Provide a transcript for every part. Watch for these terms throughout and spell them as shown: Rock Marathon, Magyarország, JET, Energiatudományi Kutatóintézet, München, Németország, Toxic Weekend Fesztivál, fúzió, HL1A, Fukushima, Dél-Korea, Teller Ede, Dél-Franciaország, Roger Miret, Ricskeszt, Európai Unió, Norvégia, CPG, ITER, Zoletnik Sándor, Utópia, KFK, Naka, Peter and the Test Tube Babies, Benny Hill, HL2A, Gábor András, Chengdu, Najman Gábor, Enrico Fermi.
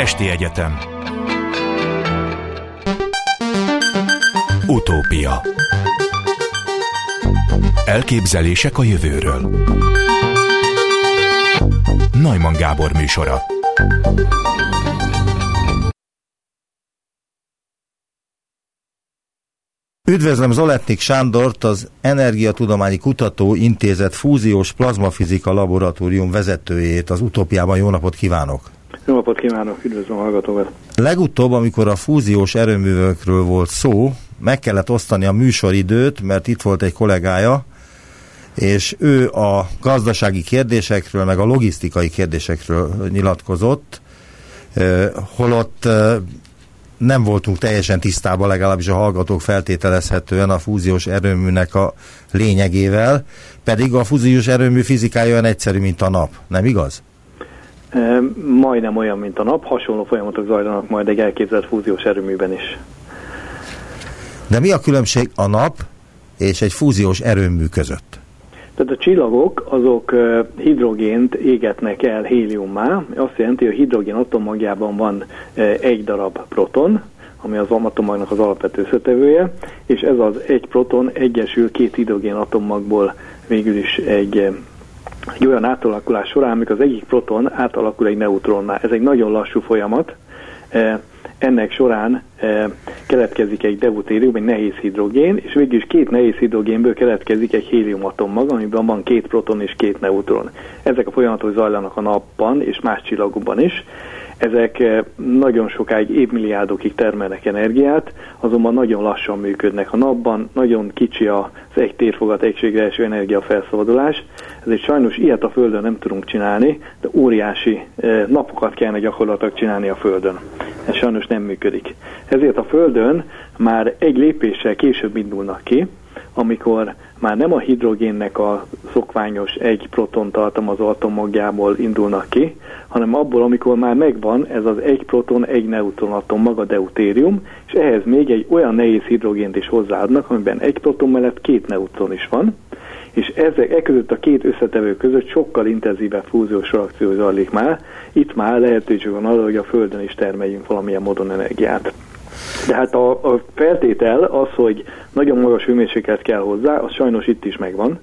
Esti Egyetem. Utópia. Elképzelések a jövőről. Najman Gábor műsora. Üdvözlöm Zoletnik Sándort, az Energiatudományi Kutatóintézet fúziós plazmafizika laboratórium vezetőjét az Utópiában. Jó napot kívánok! Jó napot kívánok! Üdvözlöm a hallgatókat! Legutóbb, amikor a fúziós erőművekről volt szó, meg kellett osztani a műsoridőt, mert itt volt egy kollégája, és ő a gazdasági kérdésekről, meg a logisztikai kérdésekről nyilatkozott, holott nem voltunk teljesen tisztában, legalábbis a hallgatók feltételezhetően, a fúziós erőműnek a lényegével, pedig a fúziós erőmű fizikája olyan egyszerű, mint a nap, nem igaz? Majdnem olyan, mint a nap, hasonló folyamatok zajlanak majd egy elképzelt fúziós erőműben is. De mi a különbség a nap és egy fúziós erőmű között? Tehát a csillagok azok hidrogént égetnek el héliummá, azt jelenti, hogy a hidrogén atommagjában van egy darab proton, ami az atommagnak az alapvető összetevője, és ez az egy proton egyesül két hidrogén atommagból végül is egy olyan átalakulás során, amikor az egyik proton átalakul egy neutronnál. Ez egy nagyon lassú folyamat. Ennek során keletkezik egy deutérium, egy nehéz hidrogén, és végül is két nehéz hidrogénből keletkezik egy héliumatommag, amiben van két proton és két neutron. Ezek a folyamatok zajlanak a napban és más csillagokban is. Ezek nagyon sokáig, évmilliárdokig termelnek energiát, azonban nagyon lassan működnek a napban, nagyon kicsi az egy térfogat egységre eső energiafelszabadulás, ezért sajnos ilyet a Földön nem tudunk csinálni, de óriási napokat kellene gyakorlatilag csinálni a Földön. Ez sajnos nem működik. Ezért a Földön már egy lépéssel később indulnak ki, amikor már nem a hidrogénnek a szokványos egy proton tartalmazó atommagjából indulnak ki, hanem abból, amikor már megvan ez az egy proton, egy neutron atommag, a deutérium, és ehhez még egy olyan nehéz hidrogént is hozzáadnak, amiben egy proton mellett két neutron is van, és között a két összetevő között sokkal intenzívebb fúziós reakció zajlik már, itt már lehetőség van arra, hogy a Földön is termeljünk valamilyen módon energiát. De hát a feltétel az, hogy nagyon magas hőmérséklet kell hozzá, az sajnos itt is megvan.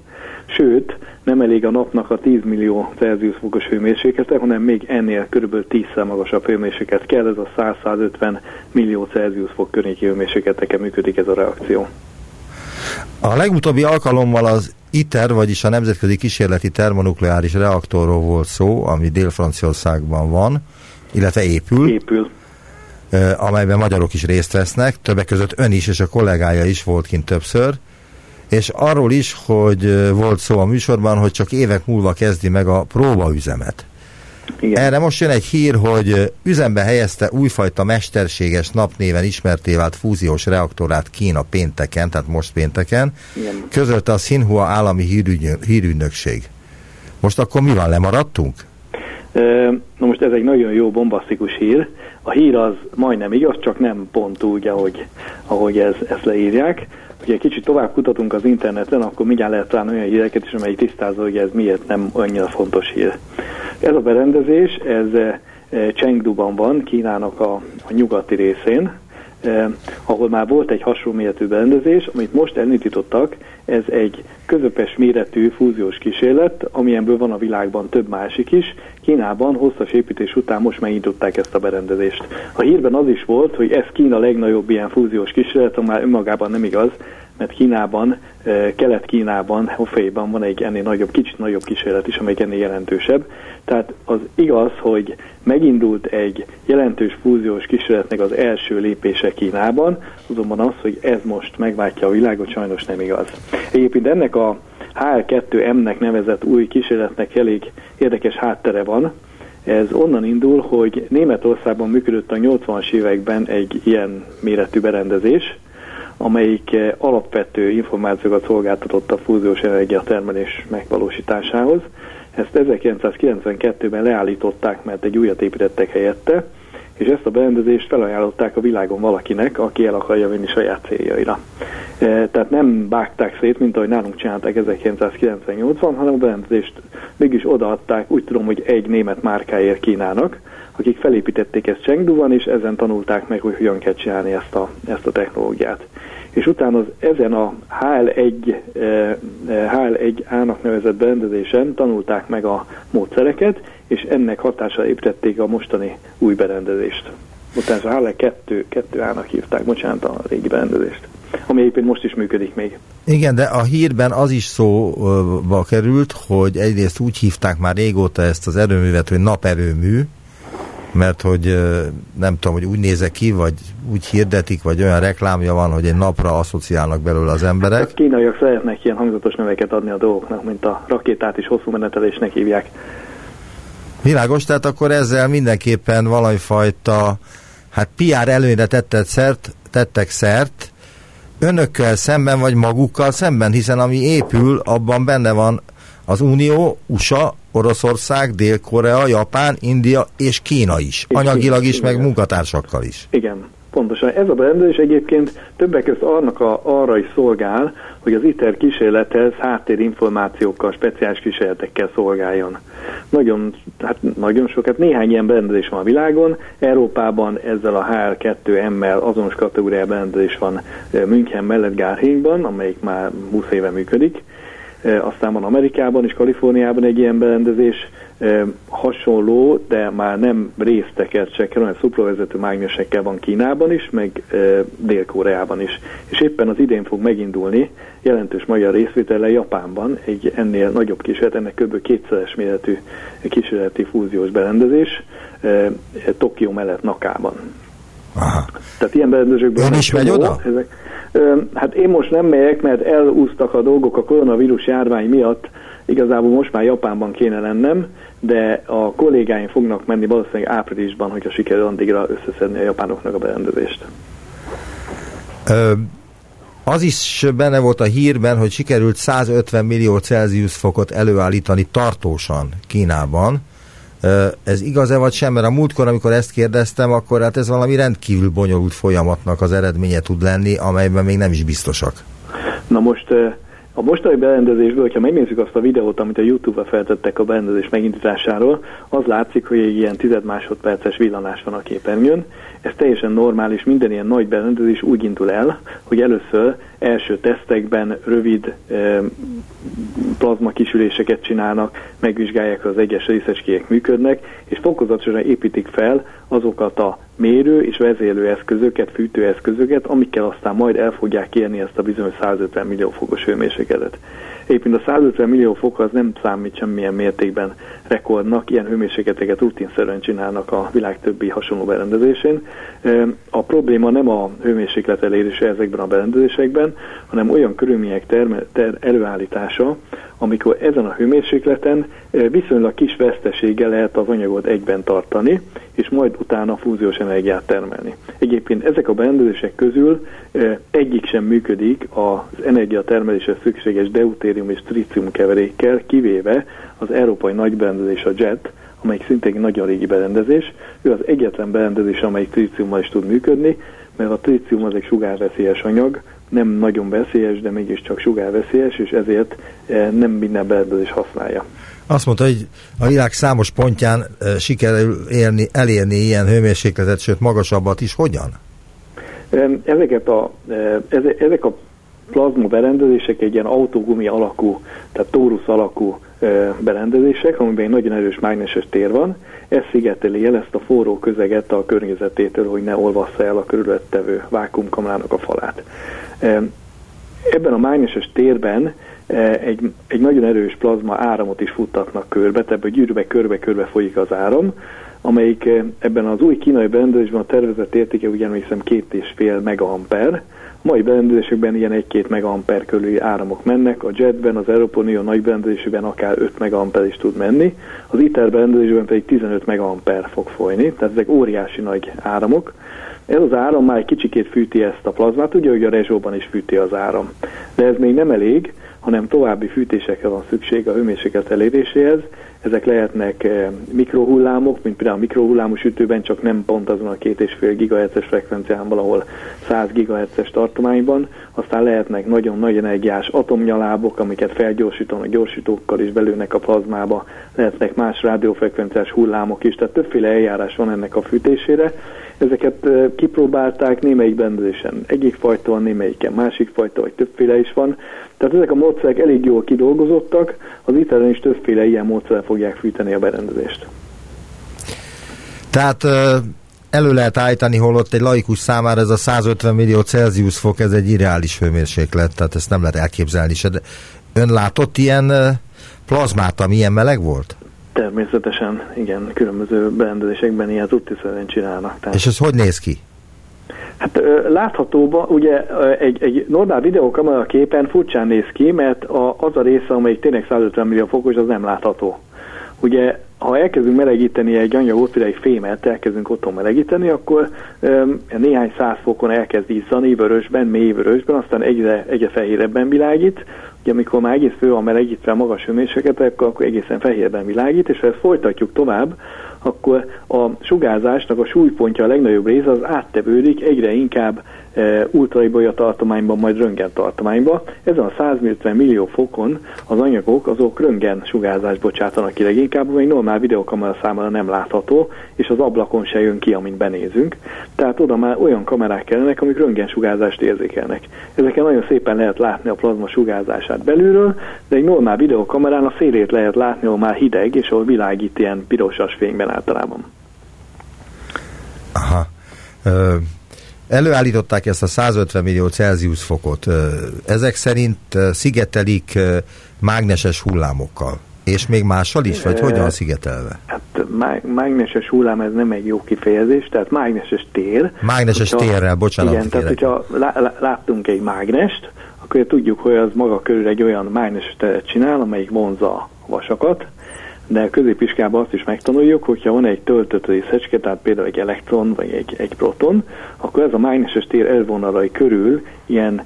Sőt, nem elég a napnak a 10 millió Celsius fokos hőmérséklete, hanem még ennél kb. 10-szer magasabb hőmérséklet kell, ez a 100-150 millió Celsius fok környéki hőmérsékleteken működik ez a reakció. A legutóbbi alkalommal az ITER, vagyis a Nemzetközi Kísérleti Termonukleáris Reaktorról volt szó, ami Dél-Franciaországban van, illetve épül. Amelyben magyarok is részt vesznek, többek között ön is és a kollégája is volt kint többször, és arról is, hogy volt szó a műsorban, hogy csak évek múlva kezdi meg a próbaüzemet. Igen. Erre most jön egy hír, hogy üzembe helyezte újfajta mesterséges napnéven ismertté vált fúziós reaktorát Kína pénteken, tehát most pénteken. Igen. Közölte a Xinhua állami hírügynökség. Most akkor mi van, lemaradtunk? Na most ez egy nagyon jó, bombasztikus hír. A hír az majdnem igaz, csak nem pont úgy, ahogy ezt leírják. Ugye kicsit tovább kutatunk az interneten, akkor mindjárt lehet találni olyan híreket is, amelyik tisztázza, hogy ez miért nem annyira fontos hír. Ez a berendezés, ez Chengduban van, Kínának a nyugati részén, ahol már volt egy hasonló méretű berendezés, amit most elindítottak, ez egy közepes méretű fúziós kísérlet, amilyenből van a világban több másik is. Kínában hosszas építés után most megindították ezt a berendezést. A hírben az is volt, hogy ez Kína legnagyobb ilyen fúziós kísérlet, ami már önmagában nem igaz, mert Kínában, Kelet-Kínában, Hefeiben van egy ennél nagyobb, kicsit nagyobb kísérlet is, amelyik ennél jelentősebb. Tehát az igaz, hogy megindult egy jelentős fúziós kísérletnek az első lépése Kínában, azonban az, hogy ez most megváltja a világot, sajnos nem igaz. Egyébként ennek a HL2M-nek nevezett új kísérletnek elég érdekes háttere van. Ez onnan indul, hogy Németországban működött a 80-as években egy ilyen méretű berendezés, amelyik alapvető információkat szolgáltatott a fúziós energiatermelés megvalósításához. Ezt 1992-ben leállították, mert egy újat építettek helyette, és ezt a berendezést felajánlották a világon valakinek, aki el akarja vinni saját céljaira. Tehát nem vágták szét, mint ahogy nálunk csinálták 1998-ban, hanem a berendezést mégis odaadták, úgy tudom, hogy egy német márkáért Kínának, akik felépítették ezt Chengduban, és ezen tanulták meg, hogy hogyan kell csinálni ezt a technológiát. És utána ezen a HL1A-nak nevezett berendezésen tanulták meg a módszereket, és ennek hatására építették a mostani új berendezést. Utána a HL2A-nak hívták, bocsánat, a régi berendezést, ami egyébként most is működik még. Igen, de a hírben az is szóba került, hogy egyrészt úgy hívták már régóta ezt az erőművet, hogy naperőmű, mert hogy nem tudom, hogy úgy nézek ki, vagy úgy hirdetik, vagy olyan reklámja van, hogy egy napra asszociálnak belőle az emberek. A kínaiak szeretnek ilyen hangzatos neveket adni a dolgoknak, mint a rakétát is hosszú menetelésnek hívják. Világos, tehát akkor ezzel mindenképpen valamifajta PR előnyre tettek szert, önökkel szemben, vagy magukkal szemben, hiszen ami épül, abban benne van az Unió, USA, Oroszország, Dél-Korea, Japán, India és Kína is. Anyagilag is, meg munkatársakkal is. Igen, pontosan. Ez a berendezés egyébként többek között arra is szolgál, hogy az ITER kísérlethez háttérinformációkkal, speciális kísérletekkel szolgáljon. Nagyon sok, néhány ilyen berendezés van a világon. Európában ezzel a HL2M-mel azonos kategóriá berendezés van München mellett Garchingban, amelyik már 20 éve működik. Aztán van Amerikában és Kaliforniában egy ilyen berendezés, hasonló, de már nem résztekercsekkel, hanem szupravezető mágnesekkel van Kínában is, meg Dél-Koreában is. És éppen az idén fog megindulni jelentős magyar részvétellel Japánban egy ennél nagyobb kísérlet, ennek kb. 2-szeres méretű kísérleti fúziós berendezés Tokió mellett Nakában. Aha. Tehát ilyen berendezőkből... Ön is megy oda? Én most nem megyek, mert elúsztak a dolgok a koronavírus járvány miatt. Igazából most már Japánban kéne lennem, de a kollégáim fognak menni valószínűleg áprilisban, hogyha sikerül addigra összeszedni a japánoknak a berendezést. Az is benne volt a hírben, hogy sikerült 150 millió Celsius fokot előállítani tartósan Kínában. Ez igaz-e vagy sem? Mert a múltkor, amikor ezt kérdeztem, akkor hát ez valami rendkívül bonyolult folyamatnak az eredménye tud lenni, amelyben még nem is biztosak. Na most a mostani berendezésből, hogyha megnézzük azt a videót, amit a YouTube-ra feltettek a berendezés megindításáról, az látszik, hogy egy ilyen 10 másodperces villanás van a képernyőn. Ez teljesen normális, minden ilyen nagy berendezés úgy indul el, hogy először első tesztekben rövid plazmakisüléseket csinálnak, megvizsgálják, hogy az egyes részecskék működnek, és fokozatosan építik fel azokat a mérő és vezérlőeszközöket, fűtőeszközöket, amikkel aztán majd el fogják érni ezt a bizonyos 150 millió fokos hőmérsékletet. Éppen a 150 millió fok az nem számít semmilyen mértékben rekordnak, ilyen hőmérsékleteket rutinszerűen csinálnak a világ többi hasonló berendezésén. A probléma nem a hőmérséklet elérése ezekben a berendezésekben, hanem olyan körülmények előállítása, amikor ezen a hőmérsékleten viszonylag kis veszteséggel lehet az anyagot egyben tartani, és majd utána fúziós energiát termelni. Egyébként ezek a berendezések közül egyik sem működik az energiatermeléshez szükséges deutérium és trícium keverékkel, kivéve az európai nagyberendezés, a JET, amelyik szintén nagyon régi berendezés. Ő az egyetlen berendezés, amelyik tríciummal is tud működni, mert a trícium az egy sugárveszélyes anyag, nem nagyon veszélyes, de mégiscsak sugárveszélyes, és ezért nem minden berendezés használja. Azt mondta, hogy a világ számos pontján sikerül elérni ilyen hőmérsékletet, sőt magasabbat is. Hogyan? Ezek a plazma berendezések egy ilyen autógumi alakú, tehát tórusz alakú berendezések, amiben egy nagyon erős mágneses tér van. Ez szigeteli el ezt a forró közeget a környezetétől, hogy ne olvassza el a körülöttevő vákuumkamrának a falát. Ebben a mágneses térben egy nagyon erős plazma áramot is futtatnak körbe, tehát ebből gyűrűbe körbe-körbe folyik az áram, amelyik ebben az új kínai berendezésben a tervezett értéke ugyanúgy 2,5 megaamper. Mai berendezésekben ilyen 1-2 megaamper körüli áramok mennek, a JET-ben, az Aeroponió nagy berendezésében akár 5 megaamper is tud menni, az ITER berendezésben pedig 15 megaamper fog folyni, tehát ezek óriási nagy áramok. Ez az áram már egy kicsikét fűti ezt a plazmát, ugye, hogy a rezsóban is fűti az áram. De ez még nem elég, hanem további fűtésekre van szükség a hőmérséklet eléréséhez, Ezek lehetnek mikrohullámok, mint például a mikrohullámos ütőben, csak nem pont azon a 2,5 GHz-es frekvencián, valahol 100 GHz-es tartományban. Aztán lehetnek nagyon nagy energiás atomnyalábok, amiket felgyorsítanak gyorsítókkal is belőnek a plazmába. Lehetnek más rádiófrekvenciás hullámok is, tehát többféle eljárás van ennek a fűtésére. Ezeket kipróbálták, némelyik berendezésen egyik fajta van, némelyiken másik fajta, vagy többféle is van. Tehát ezek a módszerek elég jól kidolgozottak, az ITER-en is többféle ilyen módszerrel fogják fűteni a berendezést. Tehát elő lehet állítani, holott egy laikus számára ez a 150 millió Celsius fok, ez egy irreális hőmérséklet, tehát ezt nem lehet elképzelni se. De ön látott ilyen plazmát, ami ilyen meleg volt? Természetesen, igen, különböző berendezésekben ilyet úttiszerűen csinálnak. Tehát. És ez hogy néz ki? Hát láthatóban, ugye egy normál videókamera képen furcsán néz ki, mert az a része, amelyik tényleg 150 millió fokos, az nem látható. Ugye, ha elkezdünk melegíteni egy anyagot, egy fémet, elkezdünk otthon melegíteni, akkor néhány száz fokon elkezd izzani, vörösben, mély vörösben, aztán egyre fehérebben világít. Ugye, amikor már egész fő van melegítve a magas hőmérsékletre, akkor egészen fehérben világít, és ha ezt folytatjuk tovább, akkor a sugárzásnak a súlypontja a legnagyobb része az áttevődik egyre inkább ultraibolya tartományban, majd röntgen tartományban. Ezen a 150 millió fokon az anyagok azok röntgen sugárzást bocsátanak ki leginkább, még normál videokamera számára nem látható, és az ablakon se jön ki, amint benézünk. Tehát oda már olyan kamerák kellenek, amik röntgen sugárzást érzékelnek. Ezeken nagyon szépen lehet látni a plazma sugárzását belülről, de egy normál videokamerán a szélét lehet látni, ahol már hideg, és ahol világít ilyen pirosas fényben általában. Aha. Előállították ezt a 150 millió Celsius fokot. Ezek szerint szigetelik mágneses hullámokkal. És még mással is? Vagy hogyan szigetelve? Hát mágneses hullám, ez nem egy jó kifejezés, tehát mágneses tér. Mágneses térrel, bocsánat. Igen, tehát hogyha láttunk egy mágnest, akkor tudjuk, hogy az maga körül egy olyan mágneses teret csinál, amelyik vonzza a vasakat, de középiskolában azt is megtanuljuk, hogyha van egy töltött részecske, tehát például egy elektron vagy egy proton, akkor ez a mágneses tér elvonalai körül ilyen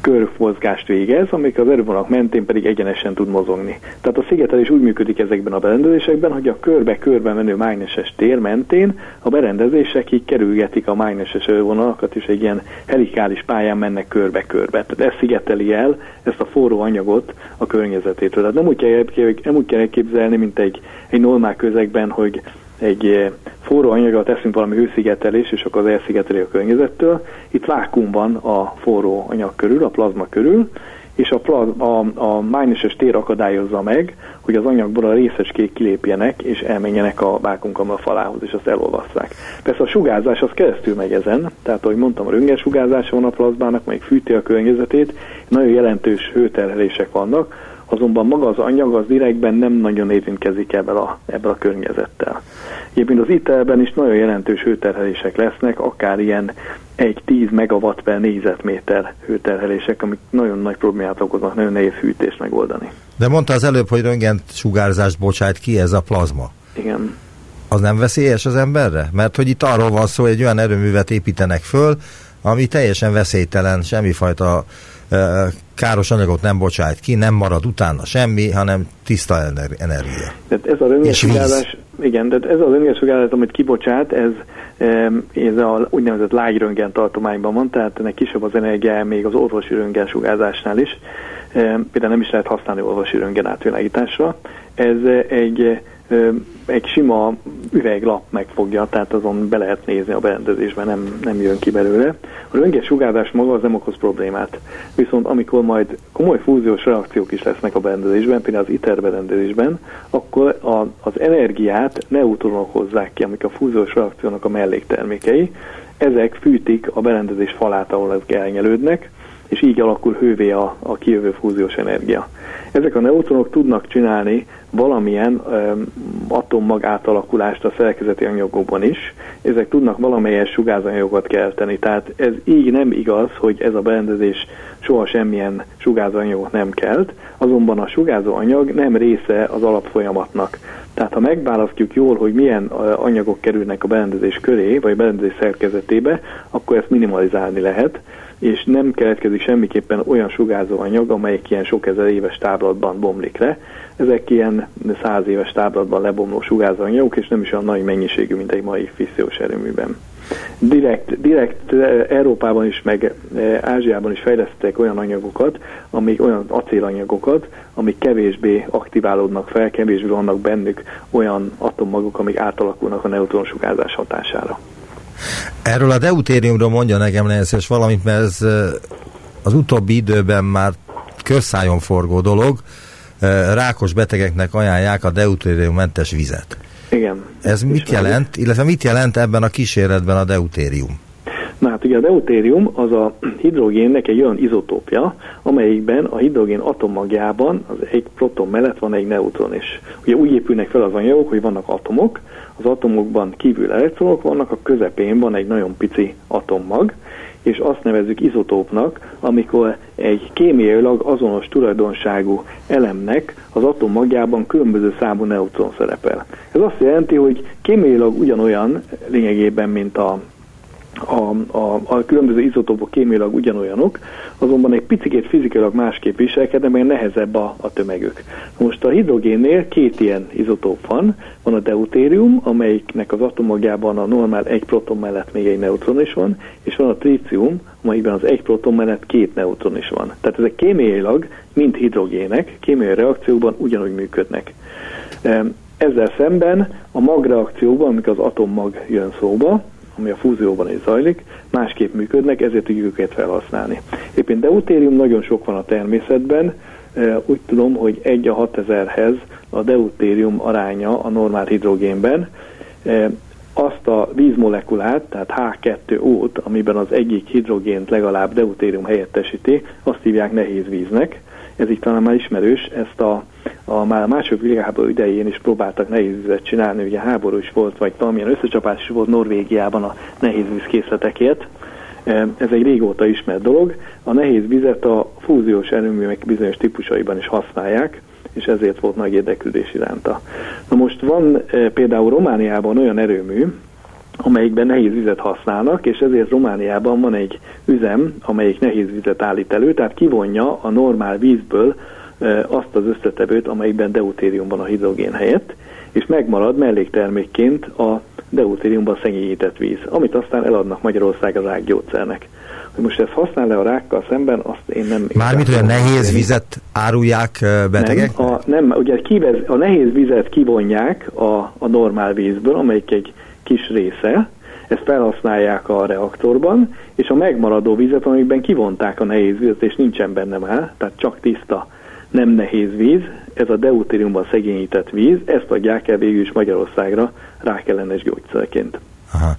körmozgást végez, amik az erővonalak mentén pedig egyenesen tud mozogni. Tehát a szigetelés úgy működik ezekben a berendezésekben, hogy a körbe-körbe menő mágneses tér mentén a berendezések így kerülgetik a mágneses erővonalakat, és egy ilyen helikális pályán mennek körbe-körbe. Tehát ez szigeteli el ezt a forró anyagot a környezetétől. Tehát nem úgy kell elképzelni, mint egy normál közegben, hogy egy forró anyaggal teszünk valami hőszigetelés, és akkor az elszigeteli a környezettől. Itt vákuum van a forró anyag körül, a plazma körül, és a mágneses tér akadályozza meg, hogy az anyagból a részecskék kilépjenek, és elmenjenek a vákuumkamra falához, és azt elolvasszák. Persze a sugárzás az keresztül megy ezen, tehát ahogy mondtam, a röntgensugárzása van a plazmának, melyik fűti a környezetét, nagyon jelentős hőterhelések vannak, azonban maga az anyag az direktben nem nagyon érintkezik ebben a környezettel. Egyébként az ITER-ben is nagyon jelentős hőterhelések lesznek, akár ilyen 1-10 megawatt per négyzetméter hőterhelések, amik nagyon nagy problémát okoznak, nagyon nehéz hűtést megoldani. De mondta az előbb, hogy röntgen sugárzást bocsájt ki ez a plazma. Igen. Az nem veszélyes az emberre? Mert hogy itt arról van szó, hogy egy olyan erőművet építenek föl, ami teljesen veszélytelen, semmifajta káros anyagot nem bocsájt ki, nem marad utána semmi, hanem tiszta energia. Ez a röntgensugárzás, igen, tehát ez a röntgensugárzás, amit kibocsát, ez a úgynevezett lágy röntgen tartományban van, tehát ennek kisebb az energia még az orvosi röntgensugárzásnál is. Például nem is lehet használni orvosi röntgen átvilágításra. Ez egy sima üveglap megfogja, tehát azon be lehet nézni a berendezésben, nem jön ki belőle. A röntgensugárzás maga az nem okoz problémát, viszont amikor majd komoly fúziós reakciók is lesznek a berendezésben, például az ITER berendezésben, akkor az energiát neutronok hozzák ki, amik a fúziós reakciónak a melléktermékei, ezek fűtik a berendezés falát, ahol ezek elnyelődnek, és így alakul hővé a kijövő fúziós energia. Ezek a neutronok tudnak csinálni valamilyen atommag átalakulást a szerkezeti anyagokban is, ezek tudnak valamelyes sugárzanyagokat kelteni, tehát ez így nem igaz, hogy ez a berendezés soha semmilyen sugárzanyagot nem kelt, azonban a sugárzó anyag nem része az alapfolyamatnak. Tehát ha megválasztjuk jól, hogy milyen anyagok kerülnek a berendezés köré, vagy a berendezés szerkezetébe, akkor ezt minimalizálni lehet, és nem keletkezik semmiképpen olyan sugárzó anyag, amelyik ilyen sok ezer éves táblatban bomlik le. Ezek ilyen 100 éves táblatban lebomló sugárzó anyagok, és nem is olyan nagy mennyiségű, mint egy mai fissziós erőműben. Direkt Európában is, meg Ázsiában is fejlesztettek olyan anyagokat, olyan acélanyagokat, amik kevésbé aktiválódnak fel, kevésbé vannak bennük olyan atommagok, amik átalakulnak a neutronsugárzás hatására. Erről a deutériumról mondja nekem lehetséges valamit, mert ez az utóbbi időben már közszájon forgó dolog. Rákos betegeknek ajánlják a deutériummentes vizet. Igen. Ez mit jelent, illetve mit jelent ebben a kísérletben a deutérium? Na hát ugye a deutérium az a hidrogénnek egy olyan izotópja, amelyikben a hidrogén atommagjában az egy proton mellett van egy neutron is. Ugye úgy épülnek fel az anyagok, hogy vannak atomok, az atomokban kívül elektronok vannak, a közepén van egy nagyon pici atommag, és azt nevezzük izotópnak, amikor egy kémiailag azonos tulajdonságú elemnek az atommagjában különböző számú neutron szerepel. Ez azt jelenti, hogy kémiailag ugyanolyan lényegében, mint a különböző izotópok kémiailag ugyanolyanok, azonban egy picikét fizikailag másképp viselkednek, mert nehezebb a tömegük. Most a hidrogénnél két ilyen izotóp van. Van a deutérium, amelyiknek az atommagjában a normál egy proton mellett még egy neutron is van, és van a trícium, amelyikben az egy proton mellett két neutron is van. Tehát ezek kémiailag mind hidrogének, kémiai reakciókban ugyanúgy működnek. Ezzel szemben a magreakcióban, amikor az atommag jön szóba, ami a fúzióban is zajlik, másképp működnek, ezért tudjuk őket felhasználni. Éppen deutérium nagyon sok van a természetben, úgy tudom, hogy 1/6000-hez a deutérium aránya a normál hidrogénben. Azt a vízmolekulát, tehát H2O-t, amiben az egyik hidrogént legalább deutérium helyettesíti, azt hívják nehéz víznek. Ez itt talán már ismerős, ezt már a második világháború idején is próbáltak nehézvizet csinálni, ugye háború is volt, vagy valamilyen összecsapás is volt Norvégiában a nehézvízkészletekért. Ez egy régóta ismert dolog. A nehézvizet a fúziós erőművek bizonyos típusaiban is használják, és ezért volt nagy érdeklődés iránta. Na most van például Romániában olyan erőmű, amelyikben nehéz vizet használnak, és ezért Romániában van egy üzem, amelyik nehéz vizet állít elő, tehát kivonja a normál vízből azt az összetevőt, amelyikben deutérium van a hidrogén helyett, és megmarad melléktermékként a deutériumban szennyezett víz, amit aztán eladnak Magyarország a rákgyógyszernek. Hogy most ezt használ-e a rákkal szemben, azt én nem... Mármint, hogy a nehéz vizet árulják betegek? Nem, ugye a nehéz vizet kivonják a normál vízből, amelyik egy kis része, ezt felhasználják a reaktorban, és a megmaradó vizet, amikben kivonták a nehéz vizet, és nincsen benne már, tehát csak tiszta, nem nehéz víz, ez a deutériumban szegényített víz, ezt adják el végül is Magyarországra rákellenes gyógyszerként. Aha.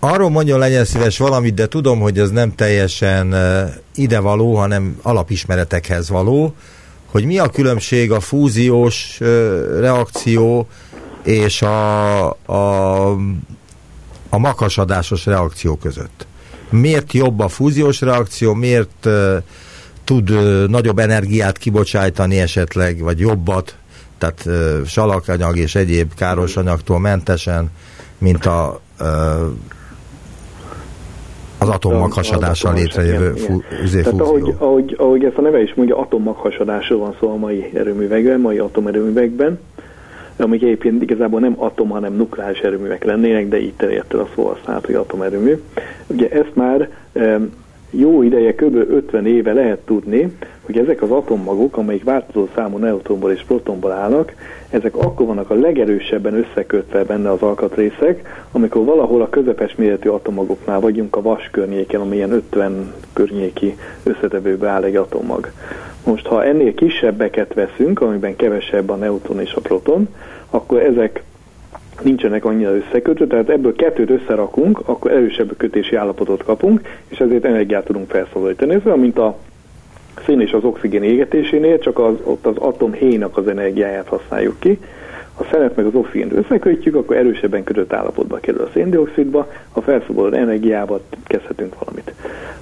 Arról mondjon legyen szíves valamit, de tudom, hogy ez nem teljesen idevaló, hanem alapismeretekhez való, hogy mi a különbség a fúziós reakció és a makasadásos reakció között. Miért jobb a fúziós reakció, miért tud nagyobb energiát kibocsájtani esetleg, vagy jobbat, tehát salakanyag és egyéb káros anyagtól mentesen, mint az atommaghasadással létrejövő fúzió. Tehát ahogy ezt a neve is mondja, atommaghasadásról van szó a mai erőművekben, mai atomerőművekben, amik egyébként igazából nem atom, hanem nukleáris erőművek lennének, de így terjedt el a szó használat, hogy atomerőmű. Ugye ezt már jó ideje, kb. 50 éve lehet tudni, hogy ezek az atommagok, amelyik változó számú neutronból és protonból állnak, ezek akkor vannak a legerősebben összekötve benne az alkatrészek, amikor valahol a közepes méretű atommagoknál vagyunk a vas környéken, ami ilyen 50 környéki összetevőbe áll egy atommag. Most, ha ennél kisebbeket veszünk, amiben kevesebb a neutron és a proton, akkor ezek nincsenek annyira összekötő, tehát ebből kettőt összerakunk, akkor erősebb kötési állapotot kapunk, és ezért energiát tudunk felszabadítani. Ez olyan, mint a szén és az oxigén égetésénél, csak ott az atomhéjnak az energiáját használjuk ki. Ha szenet meg az oxigént összekötjük, akkor erősebben kötött állapotba kerül a széndioxidba, ha felszabadult energiába kezdhetünk valamit.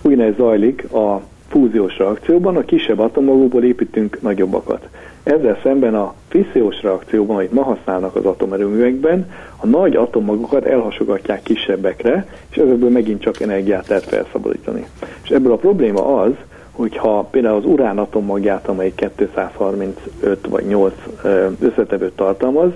Ugyanez zajlik a fúziós reakcióban, a kisebb atommagokból építünk nagyobbakat. Ezzel szemben a fissziós reakcióban, amit ma használnak az atomerőművekben, a nagy atommagokat elhasogatják kisebbekre, és ezekből megint csak energiát lehet felszabadítani. És ebből a probléma az, hogyha például az urán atommagját, amely 235 vagy 8 összetevőt tartalmaz,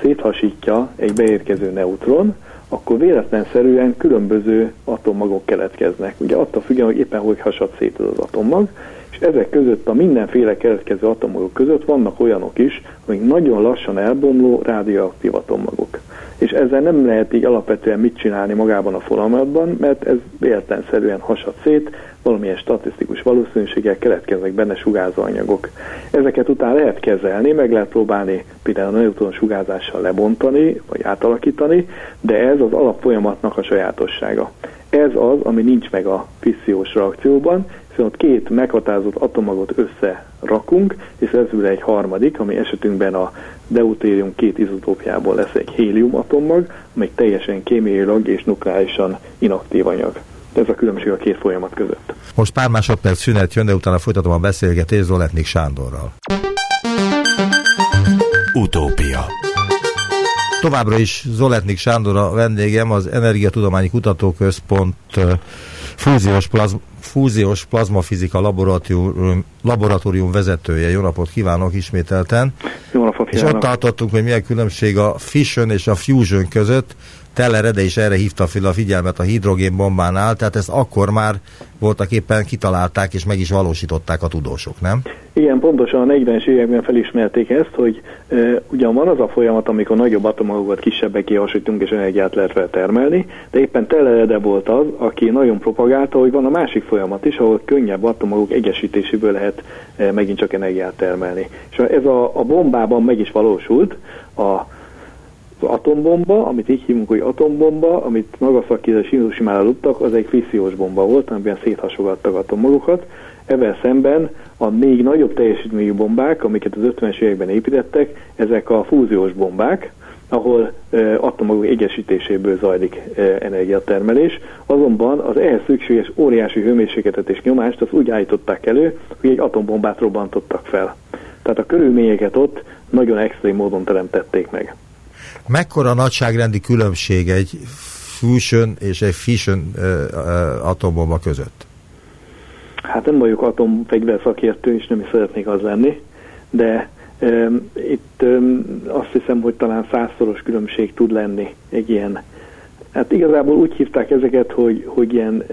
széthasítja egy beérkező neutron, akkor véletlenszerűen különböző atommagok keletkeznek. Ugye attól függően, hogy éppen hogy hasad szét az atommag, és ezek között a mindenféle keletkező atommagok között vannak olyanok is, amik nagyon lassan elbomló rádióaktív atommagok. És ezzel nem lehet így alapvetően mit csinálni magában a folyamatban, mert ez véletlenszerűen hasad szét, valamilyen statisztikus valószínűséggel keletkeznek benne sugárzóanyagok. Ezeket utána lehet kezelni, meg lehet próbálni például a neutron sugárzással lebontani, vagy átalakítani, de ez az alapfolyamatnak a sajátossága. Ez az, ami nincs meg a fissziós reakcióban, hiszen ott két meghatározott atommagot összerakunk, és ezzel egy harmadik, ami esetünkben a deutérium két izotópjából lesz egy hélium atommag, amely teljesen kémiailag és nukleárisan inaktív anyag. Ez a különbség a két folyamat között. Most pár másodperc szünet jön, de utána folytatom a beszélgetést Zoletnik Sándorral. Utópia. Továbbra is Zoletnik Sándor a vendégem, az Energiatudományi Kutatóközpont fúziós plazmafizika laboratórium vezetője. Jó napot kívánok ismételten. Jó napot kívánok. És ott tartottunk, hogy milyen különbség a fission és a fusion között. Teller Ede is erre hívta fel a figyelmet a hidrogénbombánál, tehát ezt akkor már voltak éppen kitalálták és meg is valósították a tudósok, nem? Igen, pontosan a 40-es években felismerték ezt, hogy ugyan van az a folyamat, amikor nagyobb atommagokat kisebbeké hasítunk és energiát lehet vele termelni, de éppen Teller Ede volt az, aki nagyon propagálta, hogy van a másik folyamat is, ahol könnyebb atommagok egyesítéséből lehet megint csak energiát termelni. És ez a bombában meg is valósult, az atombomba, amit így hívunk, hogy atombomba, amit Nagasakira és Hiroshimára lúgtak, az egy fissziós bomba volt, amiben széthasogattak atommagokat. Ebben szemben a még nagyobb teljesítményű bombák, amiket az 50-es években építettek, ezek a fúziós bombák, ahol atommagok egyesítéséből zajlik energiatermelés, azonban az ehhez szükséges óriási hőmérsékletet és nyomást azt úgy állították elő, hogy egy atombombát robbantottak fel. Tehát a körülményeket ott nagyon extrém módon teremtették meg. Mekkora nagyságrendi különbség egy fusion és egy fission atombomba között? Hát nem vagyok atomfegyver szakértő, és nem is szeretnék az lenni, de azt hiszem, hogy talán 100-szoros különbség tud lenni egy ilyen. Hát igazából úgy hívták ezeket, hogy ilyen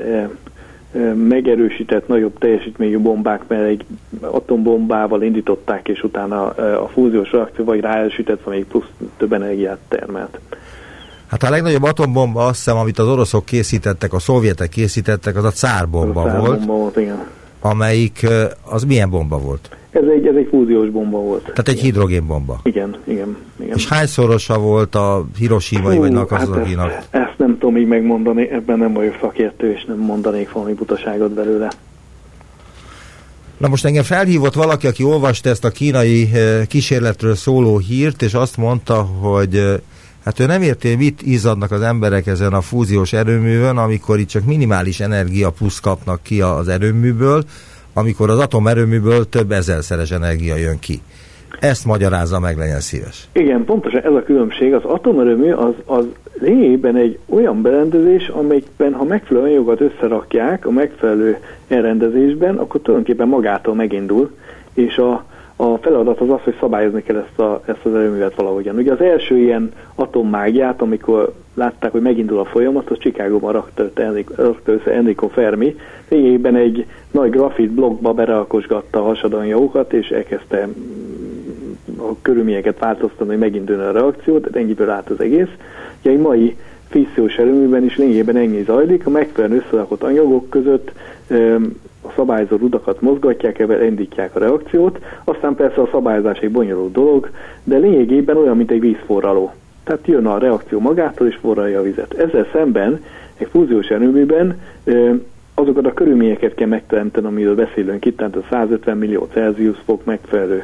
megerősített, nagyobb teljesítményű bombák, mert egy atombombával indították, és utána a fúziós reakció vagy ráerősített, amelyik plusz több energiát termelt. Hát a legnagyobb atombomba, azt hiszem, amit az oroszok készítettek, a szovjetek készítettek, az a cárbomba volt, igen. Amelyik, az milyen bomba volt? Ez egy fúziós bomba volt. Tehát egy hidrogénbomba. Igen. És hányszorosa volt a hiroshimai vagy Nakazakinak? Hát ezt nem tudom így megmondani, ebben nem vagyok szakértő, és nem mondanék valami butaságot belőle. Na most engem felhívott valaki, aki olvasta ezt a kínai kísérletről szóló hírt, és azt mondta, hogy hát ő nem érti, mit izzadnak az emberek ezen a fúziós erőművön, amikor itt csak minimális energia plusz kapnak ki az erőműből, amikor az atomerőműből több ezerszeres energia jön ki. Ezt magyarázza meg, legyen szíves. Igen, pontosan ez a különbség. Az atomerőmű az lényegében egy olyan berendezés, amelyben ha megfelelő anyagokat összerakják a megfelelő elrendezésben, akkor tulajdonképpen magától megindul, és a feladat az az, hogy szabályozni kell ezt az erőművet valahogyan. Ugye az első ilyen atommágiát, amikor látták, hogy megindul a folyamat, az Chicagóban rakta össze Enrico Fermi, lényegében egy nagy grafit blokkba berakosgatta a hasadanyagókat, és elkezdte a körülményeket változtatni, hogy meginduljon a reakció, tehát ennyiből állt az egész. Ugye egy mai fissziós erőműben is lényegében ennyi zajlik, a megfelelően összerakott anyagok között a szabályozó rudakat mozgatják, ebben indítják a reakciót, aztán persze a szabályozás egy bonyolult dolog, de lényegében olyan, mint egy vízforraló. Tehát jön a reakció magától, és forralja a vizet. Ezzel szemben egy fúziós erőműben azokat a körülményeket kell megteremteni, amiről beszélünk itt, tehát a 150 millió Celsius fok megfelelő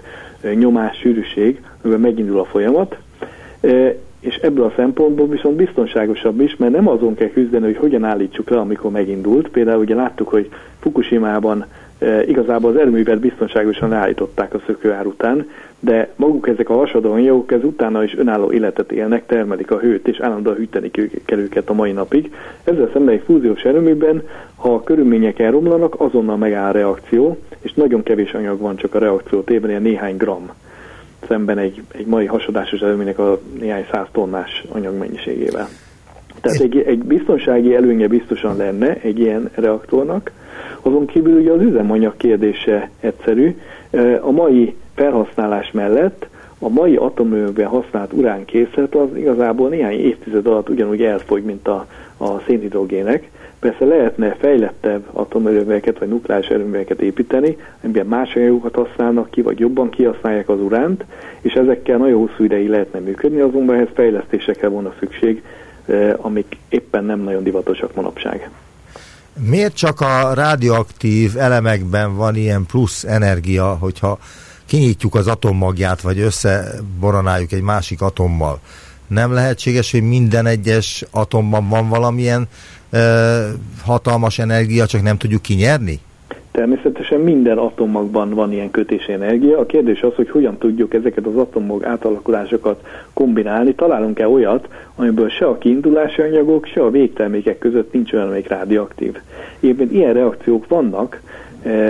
nyomás, sűrűség, amiben megindul a folyamat, és ebből a szempontból viszont biztonságosabb is, mert nem azon kell küzdeni, hogy hogyan állítsuk le, amikor megindult. Például ugye láttuk, hogy Fukushima-ban igazából az erőművet biztonságosan leállították a szökőár után, de maguk ezek a hasadonjok, ez utána is önálló életet élnek, termelik a hőt, és állandóan hűteni kell őket a mai napig. Ezzel szemben egy fúziós erőműben, ha a körülmények elromlanak, azonnal megáll a reakció, és nagyon kevés anyag van csak a reakció térben, ilyen néhány gram, szemben egy mai hasadásos erőműnek a néhány száz tonnás anyag mennyiségével. Tehát egy biztonsági előnye biztosan lenne egy ilyen reaktornak. Azon kívül ugye az üzemanyag kérdése egyszerű. A mai felhasználás mellett a mai atomművekben használt uránkészlet az igazából néhány évtized alatt ugyanúgy elfogy, mint a szénhidrogének. Persze lehetne fejlettebb atomerőműveket vagy nukleáris erőműveket építeni, amiben más anyagokat használnak ki, vagy jobban kihasználják az uránt, és ezekkel nagyon hosszú ideig lehetne működni, azonban ehhez fejlesztésekre volna szükség, amik éppen nem nagyon divatosak manapság. Miért csak a rádióaktív elemekben van ilyen plusz energia, hogyha kinyitjuk az atommagját, vagy összeboronáljuk egy másik atommal? Nem lehetséges, hogy minden egyes atomban van valamilyen hatalmas energia, csak nem tudjuk kinyerni? Természetesen minden atommagban van ilyen kötési energia. A kérdés az, hogy hogyan tudjuk ezeket az atommag átalakulásokat kombinálni. Találunk-e olyat, amiből se a kiindulási anyagok, se a végtermékek között nincs olyan, amelyik rádióaktív. Éppen ilyen reakciók vannak.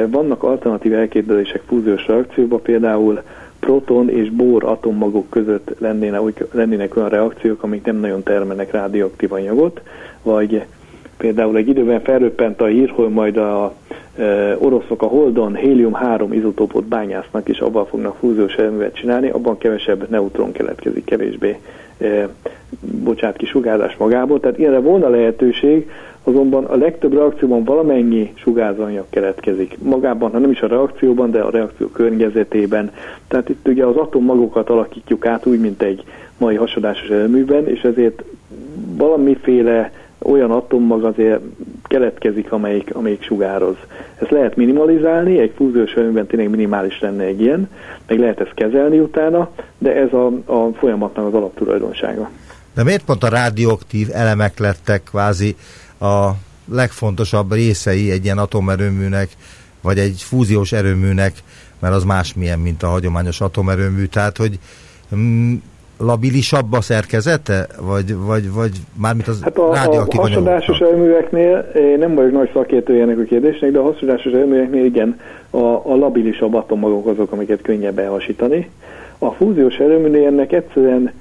Vannak alternatív elképzelések fúziós reakcióban, például proton és bór atommagok között lennének olyan reakciók, amik nem nagyon termelnek rádióaktív anyagot, vagy például egy időben felröppent a hír, hogy majd a oroszok a Holdon hélium-3 izotópot bányásznak, és abban fognak fúziós erőművet csinálni, abban kevesebb neutron keletkezik, kevésbé bocsát ki sugárzás magából, tehát ilyenre volna lehetőség, azonban a legtöbb reakcióban valamennyi sugárzóanyag keletkezik. Magában, ha nem is a reakcióban, de a reakció környezetében. Tehát itt ugye az atommagokat alakítjuk át úgy, mint egy mai hasadásos erőműben, és ezért valamiféle olyan atommag azért keletkezik, amelyik sugároz. Ezt lehet minimalizálni, egy fúziós erőműben tényleg minimális lenne egy ilyen, meg lehet ezt kezelni utána, de ez a folyamatnak az alaptulajdonsága. De miért pont a rádióaktív elemek lettek kvázi a legfontosabb részei egy ilyen atomerőműnek, vagy egy fúziós erőműnek, mert az másmilyen, mint a hagyományos atomerőmű, tehát hogy labilisabb a szerkezete? Vagy mármint az hát rádióaktív anyagoknak? A hasadásos erőműveknél, nem vagyok nagy szakértője ennek a kérdésnek, de a hasadásos erőműveknél igen, a labilisabb atommagok azok, amiket könnyebb elhasítani. A fúziós erőműnél ennek egyszerűen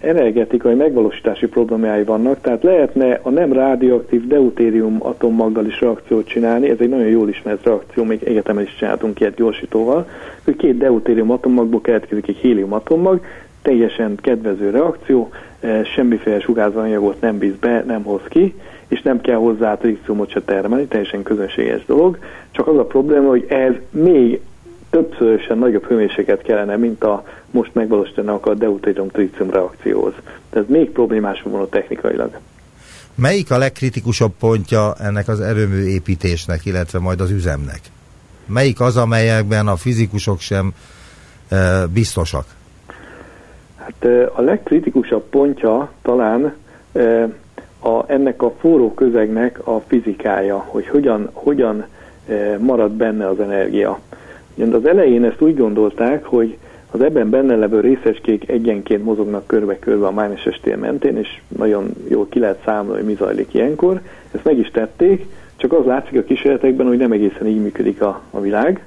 energetikai megvalósítási problémái vannak, tehát lehetne a nem rádióaktív deutérium atommaggal is reakciót csinálni, ez egy nagyon jól ismert reakció, még egyetemen is csináltunk ilyet gyorsítóval, hogy két deutérium atommagból keletkezik egy hélium atommag, teljesen kedvező reakció, semmiféle sugárzóanyagot nem visz be, nem hoz ki, és nem kell hozzá tritiumot se termelni, teljesen közönséges dolog, csak az a probléma, hogy ez még többszörösen nagyobb hőmérsékletet kellene, mint a most megvalósítanak a deutérium-trícium reakcióhoz. Tehát még problémás volna technikailag. Melyik a legkritikusabb pontja ennek az erőmű építésnek, illetve majd az üzemnek? Melyik az, amelyekben a fizikusok sem biztosak? Hát a legkritikusabb pontja talán ennek a forró közegnek a fizikája, hogy hogyan marad benne az energia. Az elején ezt úgy gondolták, hogy az ebben benne levő részecskék egyenként mozognak körbe-körbe a mágneses tér mentén, és nagyon jól ki lehet számolni, hogy mi zajlik ilyenkor. Ezt meg is tették, csak az látszik a kísérletekben, hogy nem egészen így működik a világ,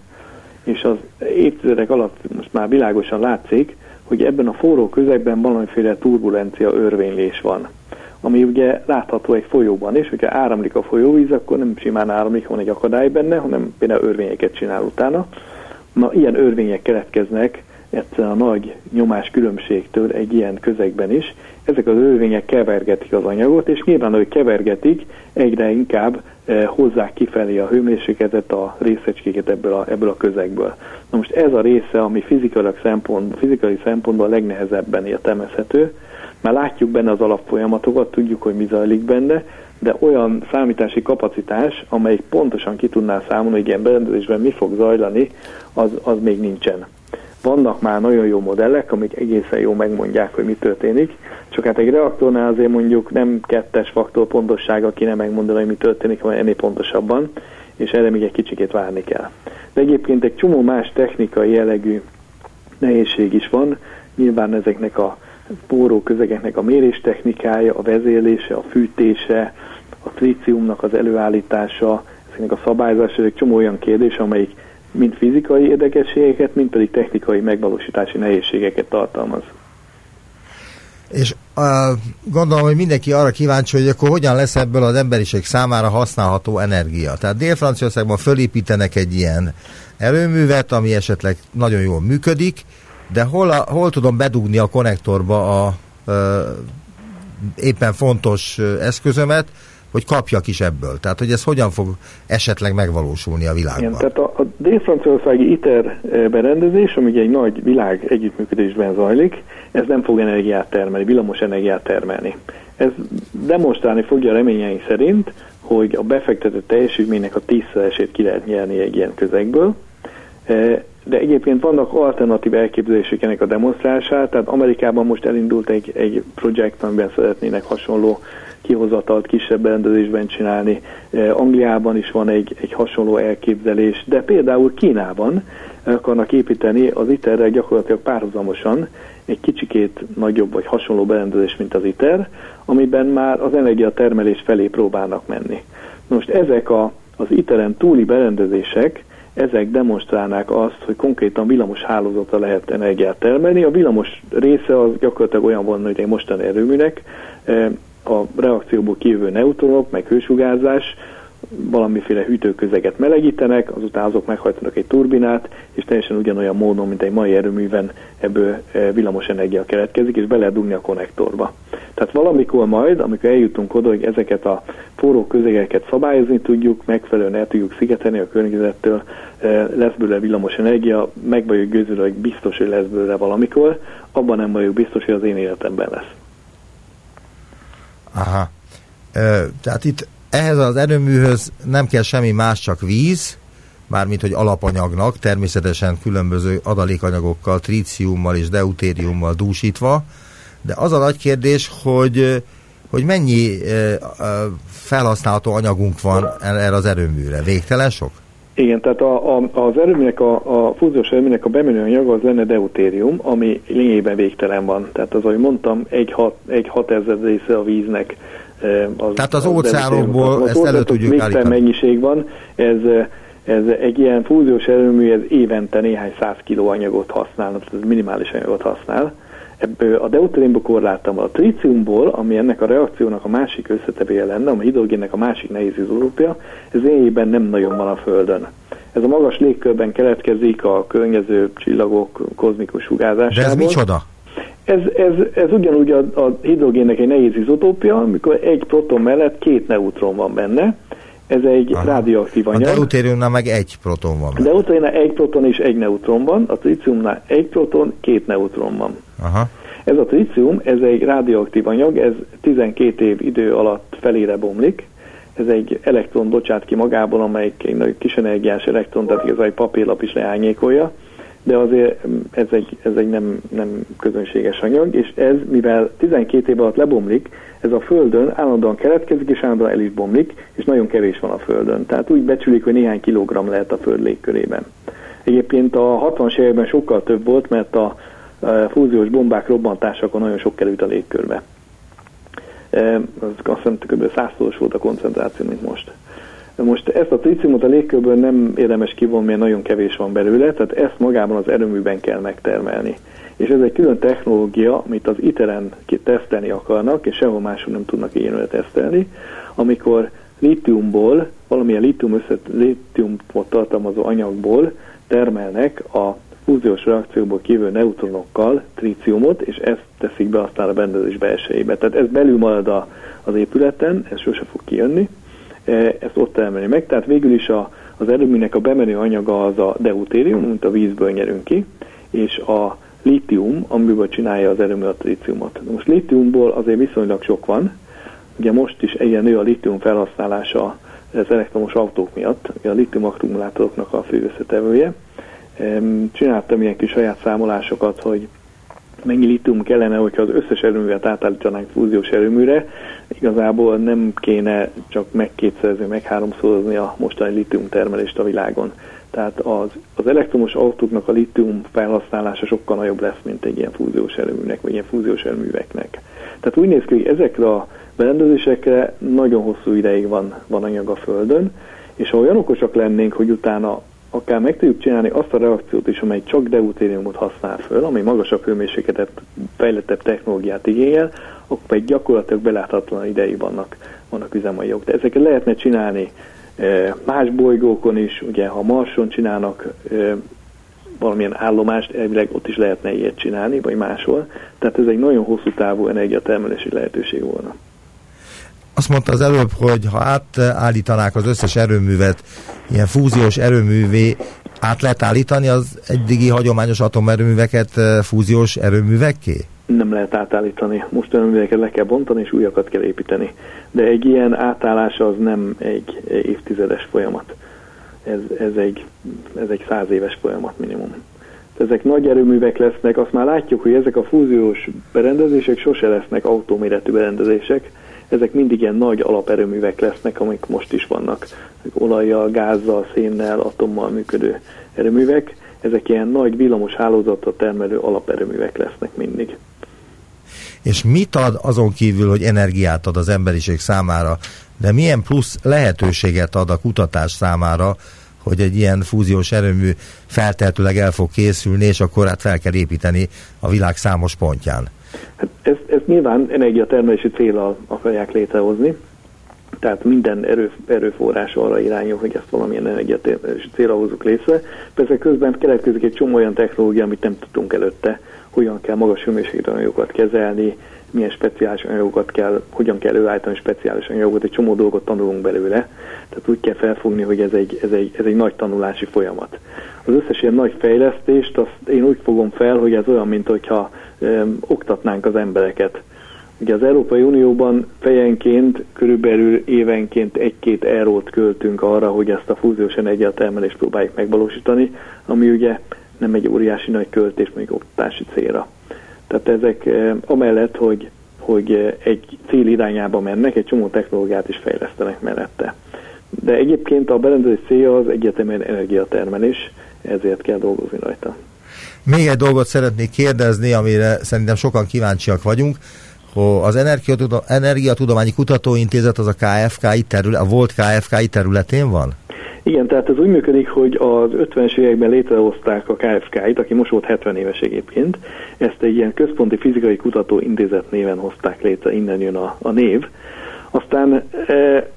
és az évtizedek alatt most már világosan látszik, hogy ebben a forró közegben valamiféle turbulencia örvénylés van, ami ugye látható egy folyóban is, hogyha áramlik a folyóvíz, akkor nem simán áramlik, van egy akadály benne, hanem például örvényeket csinál utána. Na, ilyen örvények keletkeznek egyszerűen a nagy nyomás különbségtől egy ilyen közegben is. Ezek az örvények kevergetik az anyagot, és nyilván, hogy kevergetik, egyre inkább hozzák kifelé a hőmérsékletet, a részecskéket ebből a közegből. Na most ez a része, ami fizikai szempontból a legnehezebben értelmezhető. Már látjuk benne az alapfolyamatokat, tudjuk, hogy mi zajlik benne, de olyan számítási kapacitás, amelyik pontosan ki tudná számolni, hogy ilyen berendezésben mi fog zajlani, az még nincsen. Vannak már nagyon jó modellek, amik egészen jól megmondják, hogy mi történik, csak hát egy reaktornál azért mondjuk nem 2-es faktor pontossága kéne megmondani, hogy mi történik, hanem ennél pontosabban, és erre még egy kicsikét várni kell. De egyébként egy csomó más technikai jellegű nehézség is van, nyilván ezeknek a forró közegeknek a méréstechnikája, a vezérlése, a fűtése, a tríciumnak az előállítása, ezeknek a szabályzása, egy csomó olyan kérdés, amelyik mind fizikai érdekességeket, mind pedig technikai megvalósítási nehézségeket tartalmaz. És gondolom, hogy mindenki arra kíváncsi, hogy akkor hogyan lesz ebből az emberiség számára használható energia. Tehát Dél-Franciaországban fölépítenek egy ilyen erőművet, ami esetleg nagyon jól működik, de hol tudom bedugni a konnektorba a éppen fontos eszközömet, hogy kapjak is ebből. Tehát, hogy ez hogyan fog esetleg megvalósulni a világban. Igen, tehát a dél-franciaországi ITER berendezés, ami egy nagy világ együttműködésben zajlik, ez nem fog energiát termelni, villamos energiát termelni. Ez demonstrálni fogja reményeink szerint, hogy a befektetett teljesítménynek a 10-szeresét ki lehet nyerni egy ilyen közegből. De egyébként vannak alternatív elképzelésük ennek a demonstrálását, tehát Amerikában most elindult egy projekt, amiben szeretnének hasonló kihozatalt kisebb berendezésben csinálni. Angliában is van egy hasonló elképzelés, de például Kínában akarnak építeni az ITER-rel gyakorlatilag párhuzamosan egy kicsikét nagyobb vagy hasonló berendezés, mint az ITER, amiben már az energiatermelés felé próbálnak menni. Most ezek az ITER-en túli berendezések, ezek demonstrálnák azt, hogy konkrétan villamos hálózatra lehet energiát termelni. A villamos része az gyakorlatilag olyan van, hogy egy mostani erőműnek, a reakcióból kijövő neutronok, meg hősugárzás, valamiféle hűtőközeget melegítenek, azután azok meghajtanak egy turbinát, és teljesen ugyanolyan módon, mint egy mai erőműven ebből villamos energia keletkezik, és be lehet dugni a konnektorba. Tehát valamikor majd, amikor eljutunk oda, hogy ezeket a forró közegeket szabályozni tudjuk, megfelelően el tudjuk szigetelni a környezettől, lesz belőle villamos energia, meg vagyok győződve, hogy biztos, hogy lesz belőle valamikor, abban nem vagyok biztos, hogy az én életemben lesz. Aha. Tehát itt ehhez az erőműhöz nem kell semmi más, csak víz, mármint hogy alapanyagnak, természetesen különböző adalékanyagokkal, tríciummal és deutériummal dúsítva, de az a nagy kérdés, hogy mennyi felhasználható anyagunk van erre az erőműre. Végtelen sok? Igen, tehát az erőműnek, a fúziós erőműnek a bemenő anyaga az lenne deutérium, ami lényegében végtelen van. Tehát az, ahogy mondtam, egy hat ezred része a víznek. Tehát az óceánokból ezt elő tudjuk állítani. Mennyiség van, ez egy ilyen fúziós erőmű, ez évente néhány 100 kg anyagot használ, tehát ez minimális anyagot használ. Ebből a deutériumból korláttam a tríciumból, ami ennek a reakciónak a másik összetevője lenne, a hidrogénnek a másik nehéz izotópja, ez lényegében nem nagyon van a Földön. Ez a magas légkörben keletkezik a környező csillagok kozmikus sugárzásából. De ez micsoda? Ez ugyanúgy a hidrogénnek egy nehéz izotópia, amikor egy proton mellett 2 neutron van benne. Ez egy radioaktív anyag. A deutériumnál meg 1 proton van. A deutériumnál 1 proton és 1 neutron van, a tríciumnál 1 proton, 2 neutron van. Aha. Ez a trícium, ez egy radioaktív anyag, ez 12 év idő alatt felére bomlik. Ez egy elektron bocsát ki magából, amelyik egy nagyon kis energiás elektron, tehát igazán egy papírlap is leányékolja, de azért ez egy nem közönséges anyag, és ez, mivel 12 év alatt lebomlik, ez a Földön állandóan keletkezik, és állandóan el is bomlik, és nagyon kevés van a Földön. Tehát úgy becsülik, hogy néhány kilogramm lehet a Föld légkörében. Egyébként a 60-as években sokkal több volt, mert a fúziós bombák robbantásakor nagyon sok került a légkörbe. Azt hiszem, kb. 100-szoros volt a koncentráció, mint most. Most ezt a tríciumot a légkörből nem érdemes kivonni, mert nagyon kevés van belőle, tehát ezt magában az erőműben kell megtermelni. És ez egy külön technológia, amit az ITER-en tesztelni akarnak, és sehol máshol nem tudnak ilyenre tesztelni, amikor lítiumból, valamilyen lítiumot tartalmazó anyagból termelnek a fúziós reakciókból kívül neutronokkal tríciumot, és ezt teszik be aztán a berendezés belsejébe. Tehát ez belül marad az épületen, ez sose fog kijönni, ezt ott termelni meg, tehát végül is az erőműnek a bemenő anyaga az a deutérium, mint a vízből nyerünk ki, és a lítium, amiből csinálja az erőmű a tríciumot. Most lítiumból azért viszonylag sok van, ugye most is ilyen nő a lítium felhasználása az elektromos autók miatt, ugye a lítium akkumulátoroknak a fő összetevője, Csináltam ilyen kis saját számolásokat, hogy mennyi litium kellene, hogyha az összes erőművet átállítanánk fúziós erőműre. Igazából nem kéne csak megkétszerezni, megháromszorozni a mostani litium termelést a világon. Tehát az elektromos autóknak a litium felhasználása sokkal nagyobb lesz, mint egy ilyen fúziós erőműnek, vagy ilyen fúziós erőműveknek. Tehát úgy néz ki, hogy ezekre a berendezésekre nagyon hosszú ideig van anyag a Földön, és ha olyan okosak lennénk, hogy utána akár meg tudjuk csinálni azt a reakciót is, amely csak deutériumot használ föl, ami magasabb hőmérsékletet, fejlettebb technológiát igényel, akkor pedig gyakorlatilag beláthatatlan ideig vannak üzemanyagok. De ezeket lehetne csinálni más bolygókon is, ugye ha Marson csinálnak valamilyen állomást, elvileg ott is lehetne ilyet csinálni, vagy máshol. Tehát ez egy nagyon hosszú távú energiatermelési lehetőség volna. Azt mondta az előbb, hogy ha átállítanák az összes erőművet, ilyen fúziós erőművé, át lehet állítani az eddigi hagyományos atomerőműveket fúziós erőművekké? Nem lehet átállítani. Most erőműveket le kell bontani, és újakat kell építeni. De egy ilyen átállás az nem egy évtizedes folyamat. Ez egy 100 éves folyamat minimum. Ezek nagy erőművek lesznek, azt már látjuk, hogy ezek a fúziós berendezések sose lesznek autóméretű berendezések, ezek mindig ilyen nagy alaperőművek lesznek, amik most is vannak. Olajjal, gázzal, szénnel, atommal működő erőművek. Ezek ilyen nagy villamos hálózatra termelő alaperőművek lesznek mindig. És mit ad azon kívül, hogy energiát ad az emberiség számára, de milyen plusz lehetőséget ad a kutatás számára, hogy egy ilyen fúziós erőmű feltehetőleg el fog készülni, és akkor hát fel kell építeni a világ számos pontján? Hát ez nyilván energiatermelési céllal akarják létrehozni, tehát minden erőforrás arra irányul, hogy ezt valamilyen energiatermelési célra hozzuk létre. Persze közben keletkezik egy csomó olyan technológia, amit nem tudtunk előtte, hogyan kell magas hőmérsékletű anyagokat kezelni, milyen speciális anyagokat kell, hogyan kell előállítani speciális anyagokat, egy csomó dolgot tanulunk belőle, tehát úgy kell felfogni, hogy ez egy nagy tanulási folyamat. Az összes ilyen nagy fejlesztést, azt én úgy fogom fel, hogy ez olyan, mint hogyha oktatnánk az embereket. Ugye az Európai Unióban fejenként, körülbelül évenként 1-2 eurót költünk arra, hogy ezt a fúziós energiatermelést próbáljuk megvalósítani, ami ugye nem egy óriási nagy költés, mondjuk oktatási célra. Tehát ezek amellett, hogy egy cél irányába mennek, egy csomó technológiát is fejlesztenek mellette. De egyébként a berendezés célja az egyetemen energiatermelés, ezért kell dolgozni rajta. Még egy dolgot szeretnék kérdezni, amire szerintem sokan kíváncsiak vagyunk. Az Energiatudományi Kutatóintézet, az a KFK terület, a volt KFK területén van? Igen, tehát ez úgy működik, hogy az 50-es években létrehozták a KFK-t, aki most volt 70 éves egyébként, ezt egy ilyen központi fizikai kutatóintézet néven hozták létre, innen jön a név. Aztán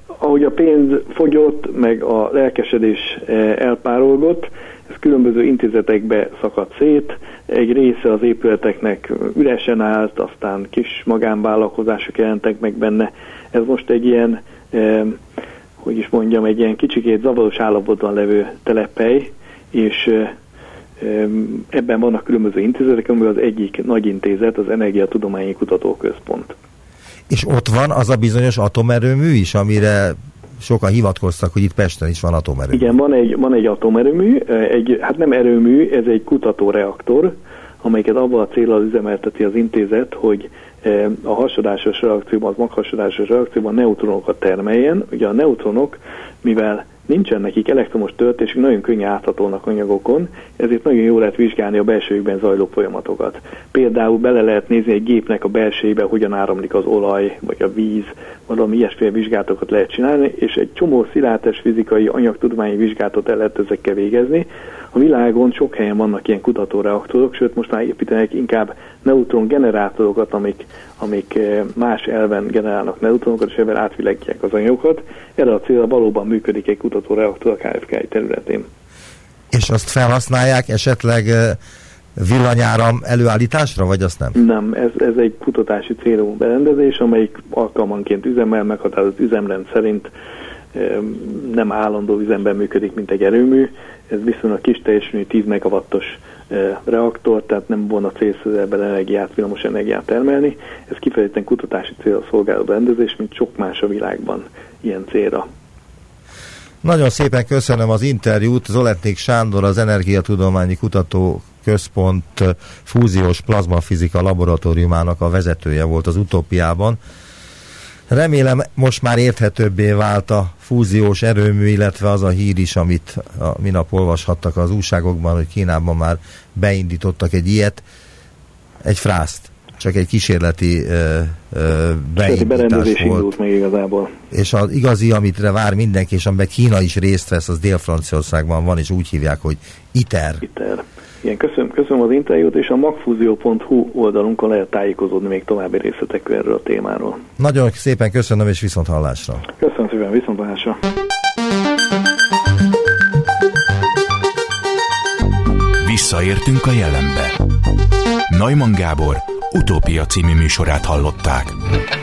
ahogy a pénz fogyott, meg a lelkesedés elpárolgott, ez különböző intézetekbe szakadt szét, egy része az épületeknek üresen állt, aztán kis magánvállalkozások jelentek meg benne. Ez most egy ilyen... egy ilyen kicsikét zavaros állapotban levő telephely, és ebben vannak különböző intézetek, amiből az egyik nagy intézet az Energiatudományi Kutatóközpont. És ott van az a bizonyos atomerőmű is, amire sokan hivatkoztak, hogy itt Pesten is van atomerőmű. Igen, van egy atomerőmű, hát nem erőmű, ez egy kutatóreaktor, amelyiket abban a céllal üzemelteti az intézet, hogy a hasadásos reakcióban, az maghasadásos reakcióban neutronokat termeljen. Ugye a neutronok, mivel nincsen nekik elektromos töltésük, nagyon könnyen áthatolnak anyagokon, ezért nagyon jól lehet vizsgálni a belsőjükben zajló folyamatokat. Például bele lehet nézni egy gépnek a belsejébe, hogyan áramlik az olaj, vagy a víz, valami ilyesféle vizsgálatokat lehet csinálni, és egy csomó szilárdes fizikai anyagtudományi vizsgálatot el lehet ezekkel végezni. A világon sok helyen vannak ilyen kutatóreaktorok, sőt most már építenek inkább neutron generátorokat, amik más elven generálnak neutronokat, és ebben átvilágítják az anyagokat. Erre a célra valóban működik egy kutatóreaktor a KFK területén. És azt felhasználják esetleg villanyáram előállításra, vagy azt nem? Nem, ez egy kutatási célú berendezés, amelyik alkalmanként üzemel, meghatározott üzemrend szerint nem állandó üzemben működik, mint egy erőmű. Ez viszonylag kis teljesítményű 10 megawattos reaktor, tehát nem volna célszerű ebben energiát, villamos energiát termelni. Ez kifejezetten kutatási célra szolgáló berendezés, mint sok más a világban ilyen célra. Nagyon szépen köszönöm az interjút. Zoletnik Sándor, az Energiatudományi Kutatóközpont fúziós plazmafizika laboratóriumának a vezetője volt az Utópiában. Remélem most már érthetőbbé vált a fúziós erőmű, illetve az a hír is, amit minap olvashattak az újságokban, hogy Kínában már beindítottak egy ilyet, egy frászt. Csak egy kísérleti beindítás volt. Még igazából. És az igazi, amitre vár mindenki, és amiben Kína is részt vesz, az Dél-Franciaországban van, és úgy hívják, hogy ITER. ITER. Igen, köszönöm az interjút, és a magfúzió.hu oldalunkon lehet tájékozódni még további részletekről erről a témáról. Nagyon szépen köszönöm, és viszonthallásra. Köszönöm szépen, viszonthallásra. Visszaértünk a jelenbe. Najman Gábor Utópia című műsorát hallották.